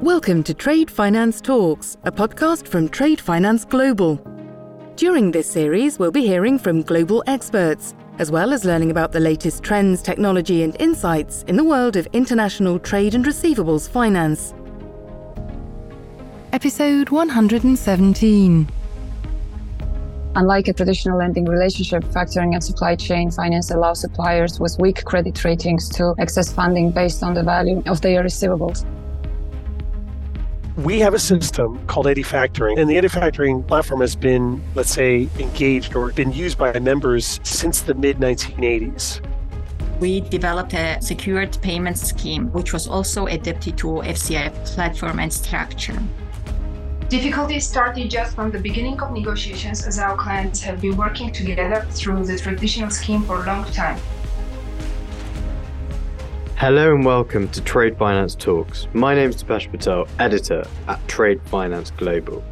Welcome to Trade Finance Talks, a podcast from Trade Finance Global. During this series, we'll be hearing from global experts, as well as learning about the latest trends, technology and insights in the world of international trade and receivables finance. Episode 117. Unlike a traditional lending relationship, factoring and supply chain finance allows suppliers with weak credit ratings to access funding based on the value of their receivables. We have a system called EDIfactoring, and the EDIfactoring platform has been, let's say, engaged or been used by members since the mid-1980s. We developed a secured payment scheme, which was also adapted to FCI platform and structure. Difficulties started just from the beginning of negotiations, as our clients have been working together through the traditional scheme for a long time. Hello and welcome to Trade Finance Talks. My name is Deepesh Patel, editor at Trade Finance Global.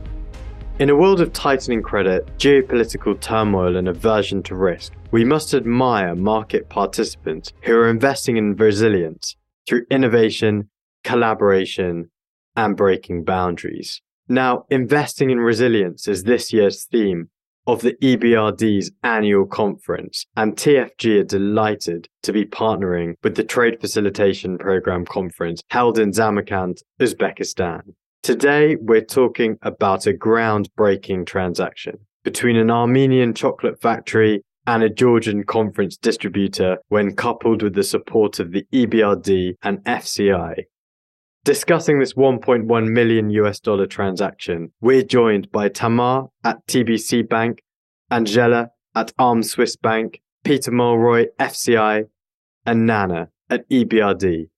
In a world of tightening credit, geopolitical turmoil and aversion to risk, we must admire market participants who are investing in resilience through innovation, collaboration, and breaking boundaries. Now, investing in resilience is this year's theme of the EBRD's annual conference, and TFG are delighted to be partnering with the Trade Facilitation Programme conference held in Samarkand, Uzbekistan. Today, we're talking about a groundbreaking transaction between an Armenian chocolate factory and a Georgian conference distributor when coupled with the support of the EBRD and FCI. Discussing this $1.1 million transaction, we're joined by Tamar at TBC Bank, Angela at ArmSwissBank, Peter Mulroy, FCI, and Nana at EBRD.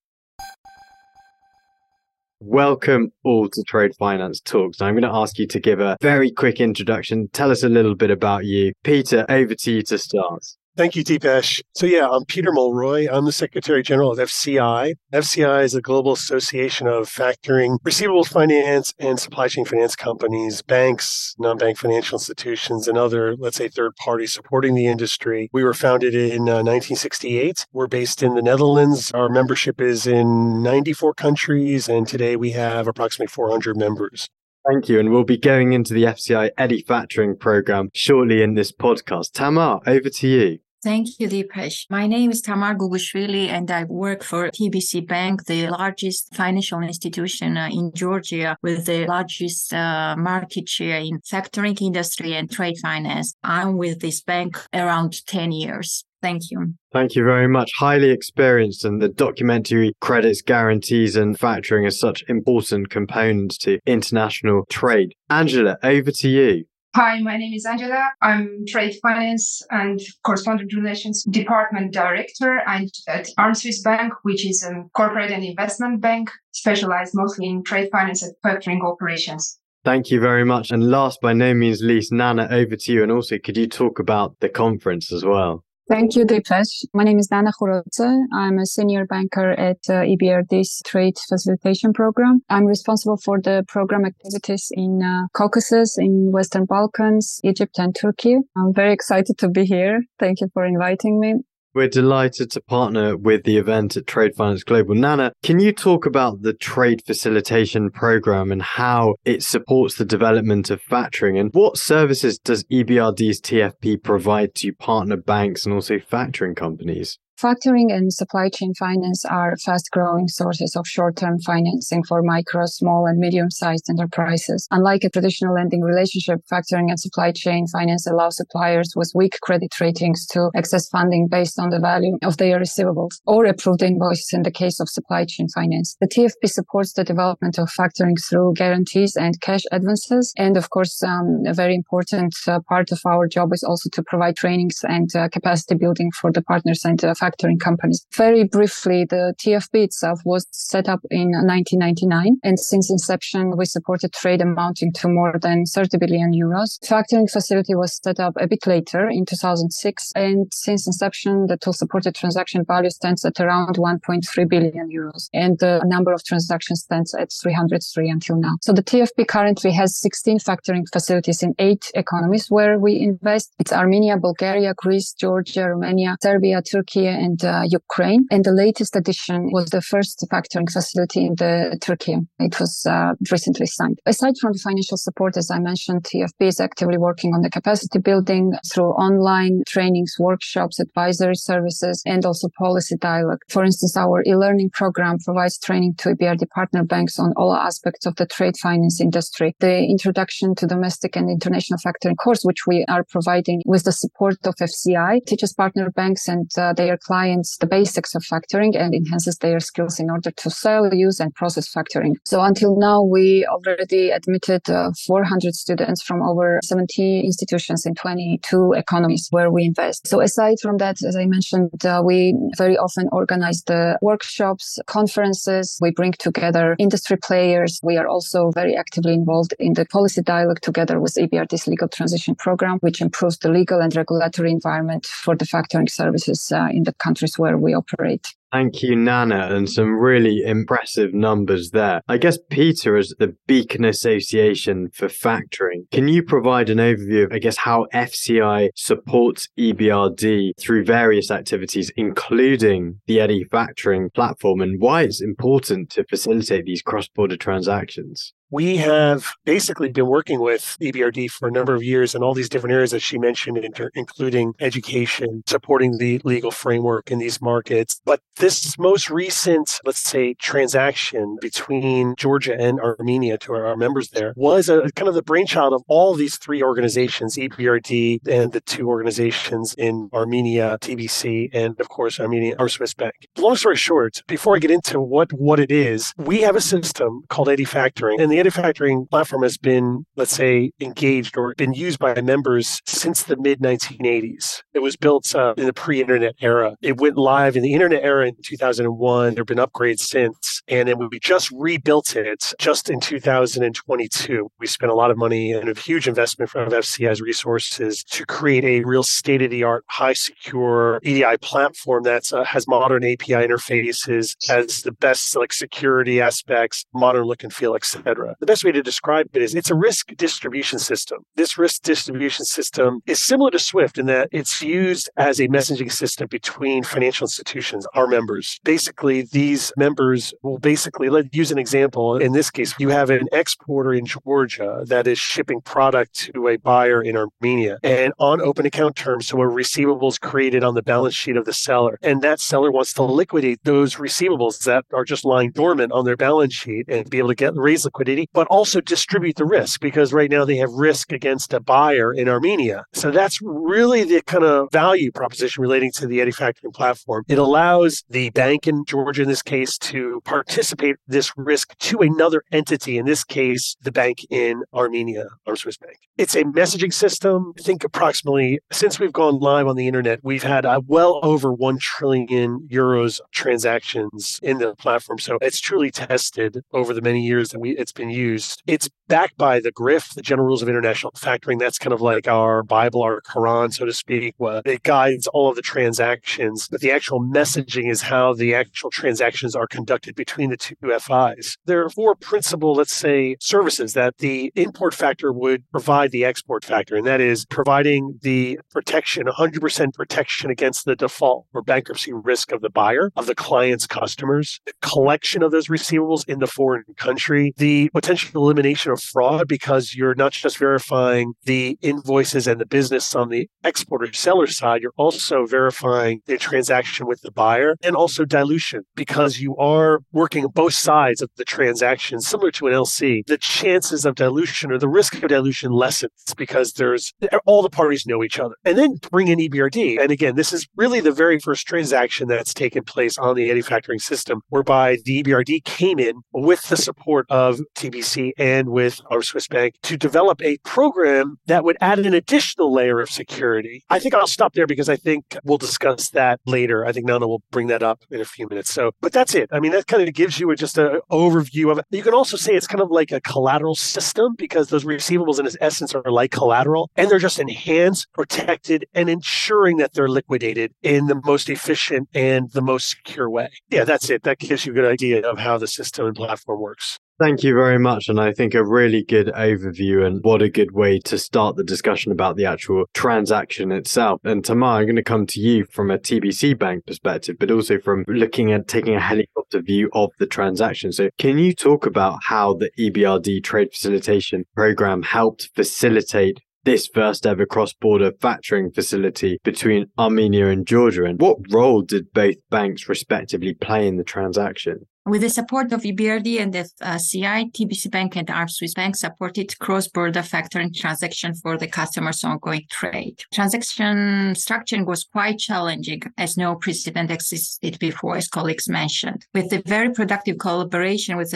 Welcome all to Trade Finance Talks. Now I'm going to ask you to give a very quick introduction. Tell us a little bit about you. Peter, over to you to start. Thank you, Deepesh. So yeah, I'm Peter Mulroy. I'm the Secretary General of FCI. FCI is a global association of factoring, receivables finance, and supply chain finance companies, banks, non-bank financial institutions, and other, let's say, third parties supporting the industry. We were founded in 1968. We're based in the Netherlands. Our membership is in 94 countries, and today we have approximately 400 members. Thank you. And we'll be going into the FCI EDIfactoring program shortly in this podcast. Tamar, over to you. Thank you, Deepesh. My name is Tamar Gugushvili, and I work for TBC Bank, the largest financial institution in Georgia with the largest market share in factoring industry and trade finance. I'm with this bank around 10 years. Thank you. Thank you very much. Highly experienced, and the documentary credits, guarantees and factoring are such important components to international trade. Angela, over to you. Hi, my name is Angela. I'm Trade Finance and Correspondent Relations Department Director at ArmSwissBank, which is a corporate and investment bank specialized mostly in trade finance and factoring operations. Thank you very much. And last, by no means least, Nana, over to you. And also, could you talk about the conference as well? Thank you, Deepesh. My name is Nana Khurodze. I'm a senior banker at EBRD's Trade Facilitation Program. I'm responsible for the program activities in Caucasus, in Western Balkans, Egypt and Turkey. I'm very excited to be here. Thank you for inviting me. We're delighted to partner with the event at Trade Finance Global. Nana, can you talk about the Trade Facilitation Programme and how it supports the development of factoring, and what services does EBRD's TFP provide to partner banks and also factoring companies? Factoring and supply chain finance are fast-growing sources of short-term financing for micro, small, and medium-sized enterprises. Unlike a traditional lending relationship, factoring and supply chain finance allow suppliers with weak credit ratings to access funding based on the value of their receivables or approved invoices in the case of supply chain finance. The TFP supports the development of factoring through guarantees and cash advances. And of course, a very important part of our job is also to provide trainings and capacity building for the partners and factoring companies. Very briefly, the TFP itself was set up in 1999, and since inception, we supported trade amounting to more than 30 billion euros. Factoring facility was set up a bit later in 2006, and since inception, the total supported transaction value stands at around 1.3 billion euros, and the number of transactions stands at 303 until now. So the TFP currently has 16 factoring facilities in 8 economies where we invest. It's Armenia, Bulgaria, Greece, Georgia, Romania, Serbia, Turkey, and Ukraine. And the latest addition was the first factoring facility in Turkey. It was recently signed. Aside from the financial support, as I mentioned, TFB is actively working on the capacity building through online trainings, workshops, advisory services, and also policy dialogue. For instance, our e-learning program provides training to EBRD partner banks on all aspects of the trade finance industry. The introduction to domestic and international factoring course, which we are providing with the support of FCI, teaches partner banks and their clients the basics of factoring and enhances their skills in order to sell, use, and process factoring. So until now, we already admitted 400 students from over 70 institutions in 22 economies where we invest. So aside from that, as I mentioned, we very often organize the workshops, conferences. We bring together industry players. We are also very actively involved in the policy dialogue together with EBRD's Legal Transition Program, which improves the legal and regulatory environment for the factoring services in the countries where we operate. Thank you, Nana, and some really impressive numbers there. I guess, Peter, as the Beacon Association for Factoring, can you provide an overview of, I guess, how FCI supports EBRD through various activities, including the EDIfactoring platform, and why it's important to facilitate these cross-border transactions? We have basically been working with EBRD for a number of years in all these different areas that she mentioned, including education, supporting the legal framework in these markets. But this most recent, let's say, transaction between Georgia and Armenia to our members there was a kind of the brainchild of all these three organizations, EBRD and the two organizations in Armenia, TBC, and of course, Armenia, ArmSwissBank. Long story short, before I get into what it is, we have a system called EDIfactoring, and the EDIfactoring platform has been, let's say, engaged or been used by members since the mid-1980s. It was built in the pre-internet era. It went live in the internet era in 2001. There have been upgrades since. And then we just rebuilt it just in 2022. We spent a lot of money and a huge investment from FCI's resources to create a real state-of-the-art, high-secure EDI platform that has modern API interfaces, has the best security aspects, modern look and feel, etc. The best way to describe it is it's a risk distribution system. This risk distribution system is similar to SWIFT in that it's used as a messaging system between financial institutions, our members. Basically, these members will let's use an example. In this case, you have an exporter in Georgia that is shipping product to a buyer in Armenia, and on open account terms, so a receivable is created on the balance sheet of the seller, and that seller wants to liquidate those receivables that are just lying dormant on their balance sheet and be able to raise liquidity, but also distribute the risk, because right now they have risk against a buyer in Armenia. So that's really the kind of value proposition relating to the EDIfactoring platform. It allows the bank in Georgia, in this case, to participate this risk to another entity, in this case, the bank in Armenia, ArmSwissBank. It's a messaging system. I think approximately, since we've gone live on the internet, we've had well over 1 trillion euros transactions in the platform. So it's truly tested over the many years that it's been used. It's backed by the GRIF, the General Rules of International Factoring. That's kind of like our Bible, our Quran, so to speak. It guides all of the transactions, but the actual messaging is how the actual transactions are conducted between the two FIs. There are 4 principal, let's say, services that the import factor would provide the export factor, and that is providing the protection, 100% protection against the default or bankruptcy risk of the buyer, of the client's customers, the collection of those receivables in the foreign country, the potential elimination of fraud, because you're not just verifying the invoices and the business on the exporter-seller side, you're also verifying the transaction with the buyer, and also dilution, because you are working both sides of the transaction, similar to an LC. The chances of dilution or the risk of dilution lessens because there's all the parties know each other. And then bring in EBRD. And again, this is really the very first transaction that's taken place on the EDIfactoring system, whereby the EBRD came in with the support of TBC and with ArmSwissBank to develop a program that would add an additional layer of security. I think I'll stop there because I think we'll discuss that later. I think Nana will bring that up in a few minutes. But that's it. I mean, that kind of gives you just an overview of it. You can also say it's kind of like a collateral system, because those receivables in its essence are like collateral, and they're just enhanced, protected, and ensuring that they're liquidated in the most efficient and the most secure way. Yeah, that's it. That gives you a good idea of how the system and platform works. Thank you very much. And I think a really good overview, and what a good way to start the discussion about the actual transaction itself. And Tamar, I'm going to come to you from a TBC Bank perspective, but also from looking at taking a helicopter view of the transaction. So can you talk about how the EBRD trade facilitation program helped facilitate this first ever cross-border factoring facility between Armenia and Georgia? And what role did both banks respectively play in the transaction? With the support of EBRD and FCI, TBC Bank and ArmSwissBank supported cross-border factoring transaction for the customers' ongoing trade. Transaction structuring was quite challenging, as no precedent existed before, as colleagues mentioned. With the very productive collaboration with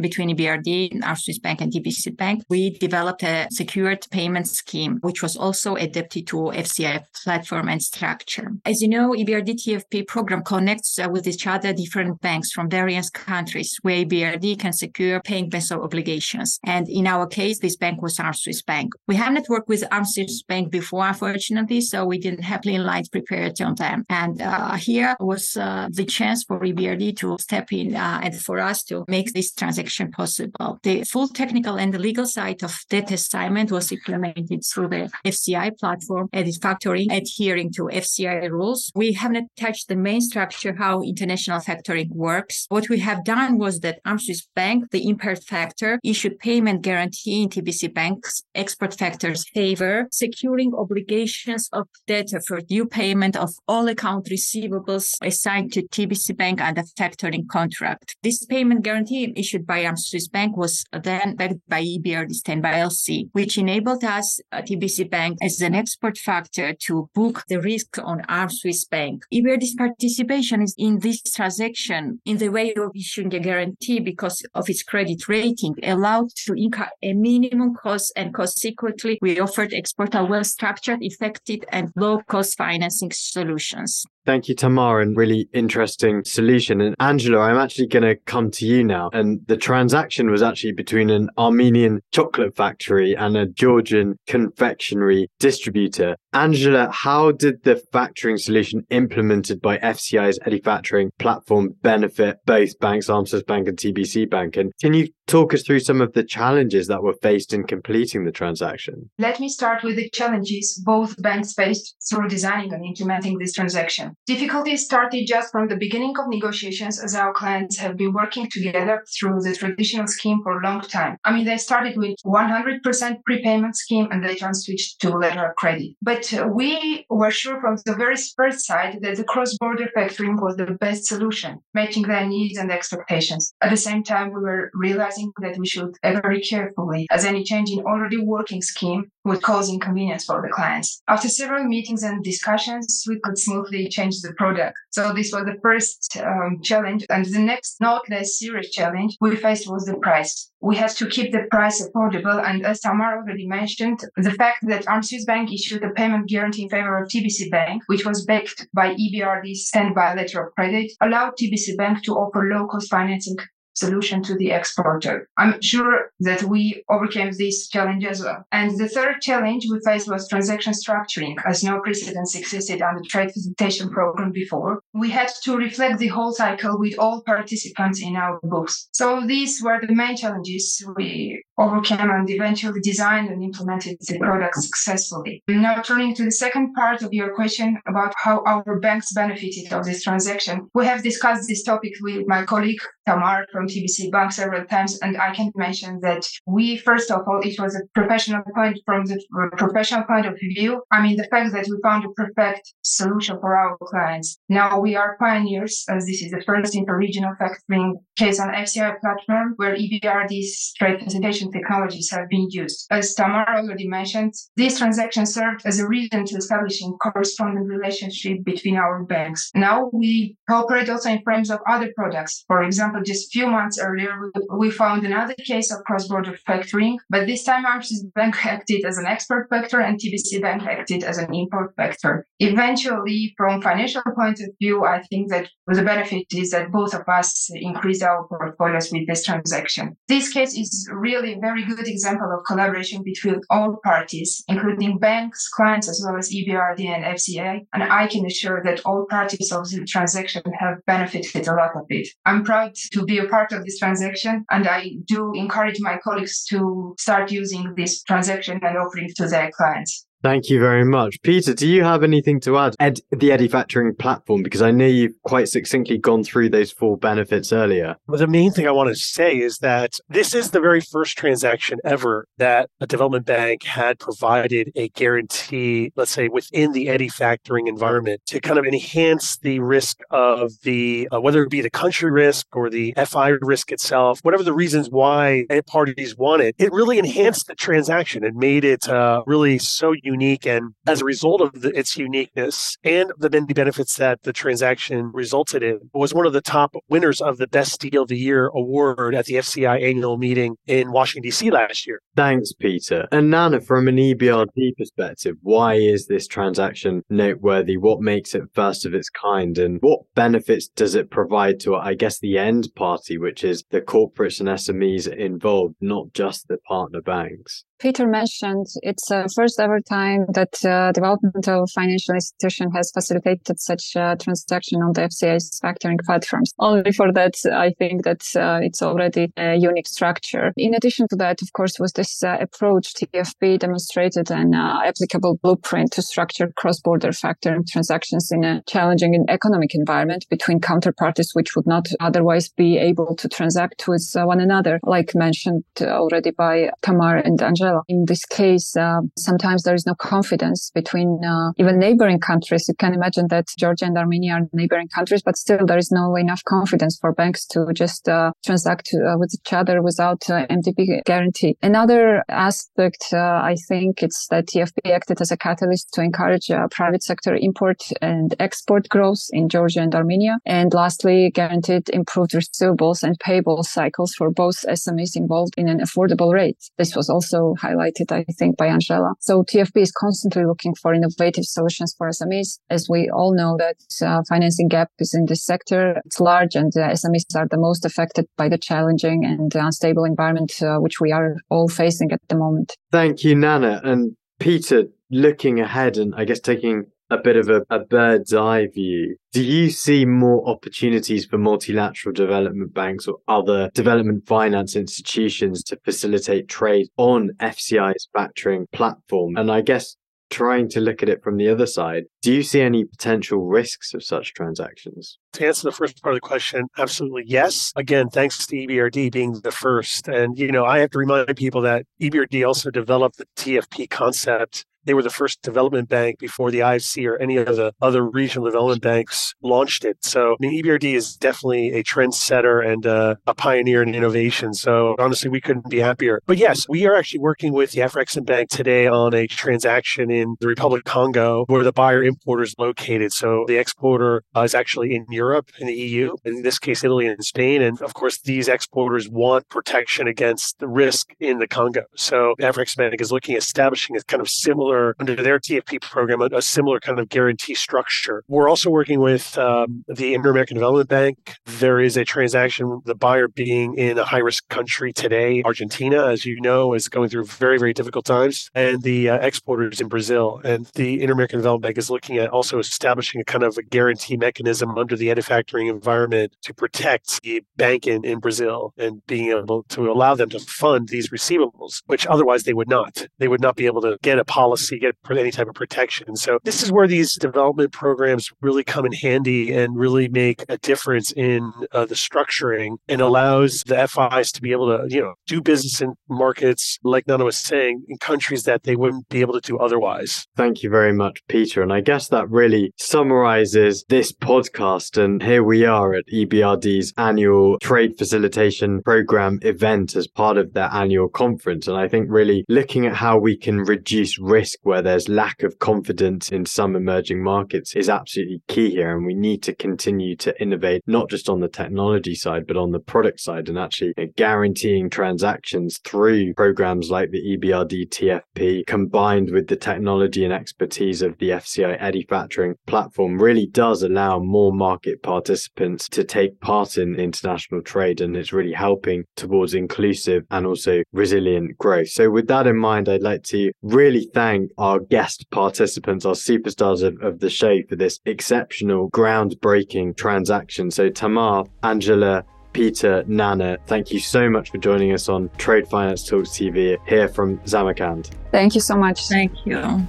between EBRD, ArmSwissBank, and TBC Bank, we developed a secured payment scheme, which was also adapted to FCI platform and structure. As you know, EBRD TFP program connects with each other different banks from various countries where EBRD can secure payments of obligations. And in our case, this bank was ArmSwissBank. We have not worked with ArmSwissBank before, unfortunately, so we didn't have clean lines prepared on them. And here was the chance for EBRD to step in and for us to make this transaction possible. The full technical and the legal side of debt assignment was implemented through the FCI platform, EDIfactoring, adhering to FCI rules. We have not touched the main structure, how international factoring works. What we have done was that ArmSwissBank, the impaired factor, issued payment guarantee in TBC Bank's export factor's favor, securing obligations of debtor for due payment of all account receivables assigned to TBC Bank under factoring contract. This payment guarantee issued by ArmSwissBank was then backed by EBRD standby LC, which enabled us, TBC Bank, as an export factor to book the risk on ArmSwissBank. EBRD's participation is in this transaction in the way of issuing a guarantee because of its credit rating, allowed to incur a minimum cost, and consequently, we offered exporter well-structured, effective, and low-cost financing solutions. Thank you, Tamar, and really interesting solution. And Angela, I'm actually going to come to you now. And the transaction was actually between an Armenian chocolate factory and a Georgian confectionery distributor. Angela, how did the factoring solution implemented by FCI's EDIfactoring platform benefit both banks, ArmSwissBank and TBC Bank? And can you talk us through some of the challenges that were faced in completing the transaction? Let me start with the challenges both banks faced through designing and implementing this transaction. Difficulties started just from the beginning of negotiations, as our clients have been working together through the traditional scheme for a long time. I mean, they started with 100% prepayment scheme and later on switched to letter of credit. But we were sure from the very first side that the cross-border factoring was the best solution, matching their needs and expectations. At the same time, we were realizing that we should act very carefully, as any change in already working scheme would cause inconvenience for the clients. After several meetings and discussions, we could smoothly change the product. So this was the first challenge. And the next, not less serious challenge we faced was the price. We had to keep the price affordable. And as Tamar already mentioned, the fact that ArmSwissBank issued a payment guarantee in favor of TBC Bank, which was backed by EBRD's standby letter of credit, allowed TBC Bank to offer low-cost financing solution to the exporter. I'm sure that we overcame this challenge as well. And the third challenge we faced was transaction structuring, as no precedents existed on the trade facilitation program before. We had to reflect the whole cycle with all participants in our books. So these were the main challenges we overcame and eventually designed and implemented the product successfully. Now turning to the second part of your question about how our banks benefited of this transaction. We have discussed this topic with my colleague Tamar from TBC Bank several times, and I can mention that we, first of all, it was a professional point from the professional point of view. I mean, the fact that we found a perfect solution for our clients. Now we are pioneers, as this is the first inter-regional factoring case on FCI platform where EBRD's trade facilitation technologies have been used. As Tamar already mentioned, this transaction served as a reason to establishing corresponding relationship between our banks. Now we cooperate also in frames of other products. For example, just a few months earlier, we found another case of cross-border factoring, but this time ArmSwissBank acted as an export factor and TBC Bank acted as an import factor. Eventually, from financial point of view, I think that the benefit is that both of us increased our portfolios with this transaction. This case is really a very good example of collaboration between all parties, including banks, clients, as well as EBRD and FCI, and I can assure that all parties of the transaction have benefited a lot of it. I'm proud to be a part of this transaction, and I do encourage my colleagues to start using this transaction and offering to their clients. Thank you very much. Peter, do you have anything to add at the EDIfactoring platform? Because I know you've quite succinctly gone through those four benefits earlier. Well, the main thing I want to say is that this is the very first transaction ever that a development bank had provided a guarantee, let's say, within the EDIfactoring environment to kind of enhance the risk of the, whether it be the country risk or the FI risk itself, whatever the reasons why parties want it, it really enhanced the transaction and made it really so unique. And as a result of its uniqueness and the many benefits that the transaction resulted in, it was one of the top winners of the Best Deal of the Year award at the FCI annual meeting in Washington, D.C. last year. Thanks, Peter. And Nana, from an EBRD perspective, why is this transaction noteworthy? What makes it first of its kind? And what benefits does it provide to, I guess, the end party, which is the corporates and SMEs involved, not just the partner banks? Peter mentioned it's the first ever time that developmental financial institution has facilitated such a transaction on the FCI's factoring platforms. Only for that, I think that it's already a unique structure. In addition to that, of course, was this approach TFP demonstrated an applicable blueprint to structure cross-border factoring transactions in a challenging economic environment between counterparties which would not otherwise be able to transact with one another, like mentioned already by Tamar and Angela. In this case, sometimes there is no confidence between even neighboring countries. You can imagine that Georgia and Armenia are neighboring countries, but still there is no enough confidence for banks to just transact with each other without MDB guarantee. Another aspect, I think, it's that TFP acted as a catalyst to encourage private sector import and export growth in Georgia and Armenia. And lastly, guaranteed improved receivables and payable cycles for both SMEs involved in an affordable rate. This was also highlighted, I think, by Angela. So TFP is constantly looking for innovative solutions for SMEs. As we all know that financing gap is in this sector. It's large, and SMEs are the most affected by the challenging and unstable environment which we are all facing at the moment. Thank you, Nana. And Peter, looking ahead and I guess taking a bit of a bird's eye view, do you see more opportunities for multilateral development banks or other development finance institutions to facilitate trade on FCI's factoring platform? And I guess trying to look at it from the other side, do you see any potential risks of such transactions? To answer the first part of the question, absolutely yes. Again, thanks to EBRD being the first. And, you know, I have to remind people that EBRD also developed the TFP concept. They were the first development bank before the IFC or any of the other regional development banks launched it. So, I mean, EBRD is definitely a trendsetter and a pioneer in innovation. So, honestly, we couldn't be happier. But yes, we are actually working with the Afreximbank today on a transaction in the Republic of Congo where the buyer importer is located. So, the exporter is actually in Europe, in the EU, in this case, Italy and Spain. And of course, these exporters want protection against the risk in the Congo. So, Afreximbank is looking at establishing a kind of similar, under their TFP program, a similar kind of guarantee structure. We're also working with the Inter-American Development Bank. There is a transaction, the buyer being in a high-risk country today. Argentina, as you know, is going through very, very difficult times. And the exporters in Brazil. And the Inter-American Development Bank is looking at also establishing a kind of a guarantee mechanism under the EDIfactoring environment to protect the bank in Brazil and being able to allow them to fund these receivables, which otherwise they would not. They would not be able to get a policy, you get any type of protection. So this is where these development programs really come in handy and really make a difference in the structuring and allows the FIs to be able to, you know, do business in markets, like Nana was saying, in countries that they wouldn't be able to do otherwise. Thank you very much, Peter. And I guess that really summarizes this podcast. And here we are at EBRD's annual trade facilitation program event as part of their annual conference. And I think really looking at how we can reduce risk risk, where there's lack of confidence in some emerging markets, is absolutely key here. And we need to continue to innovate, not just on the technology side, but on the product side, and actually guaranteeing transactions through programs like the EBRD TFP, combined with the technology and expertise of the FCI EDIfactoring platform, really does allow more market participants to take part in international trade. And it's really helping towards inclusive and also resilient growth. So with that in mind, I'd like to really thank our guest participants, our superstars of the show, for this exceptional, groundbreaking transaction. So Tamar, Angela, Peter, Nana, thank you so much for joining us on Trade Finance Talks TV here from Samarkand. Thank you so much. Thank you.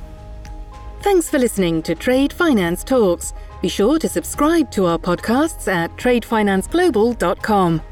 Thanks for listening to Trade Finance Talks. Be sure to subscribe to our podcasts at tradefinanceglobal.com.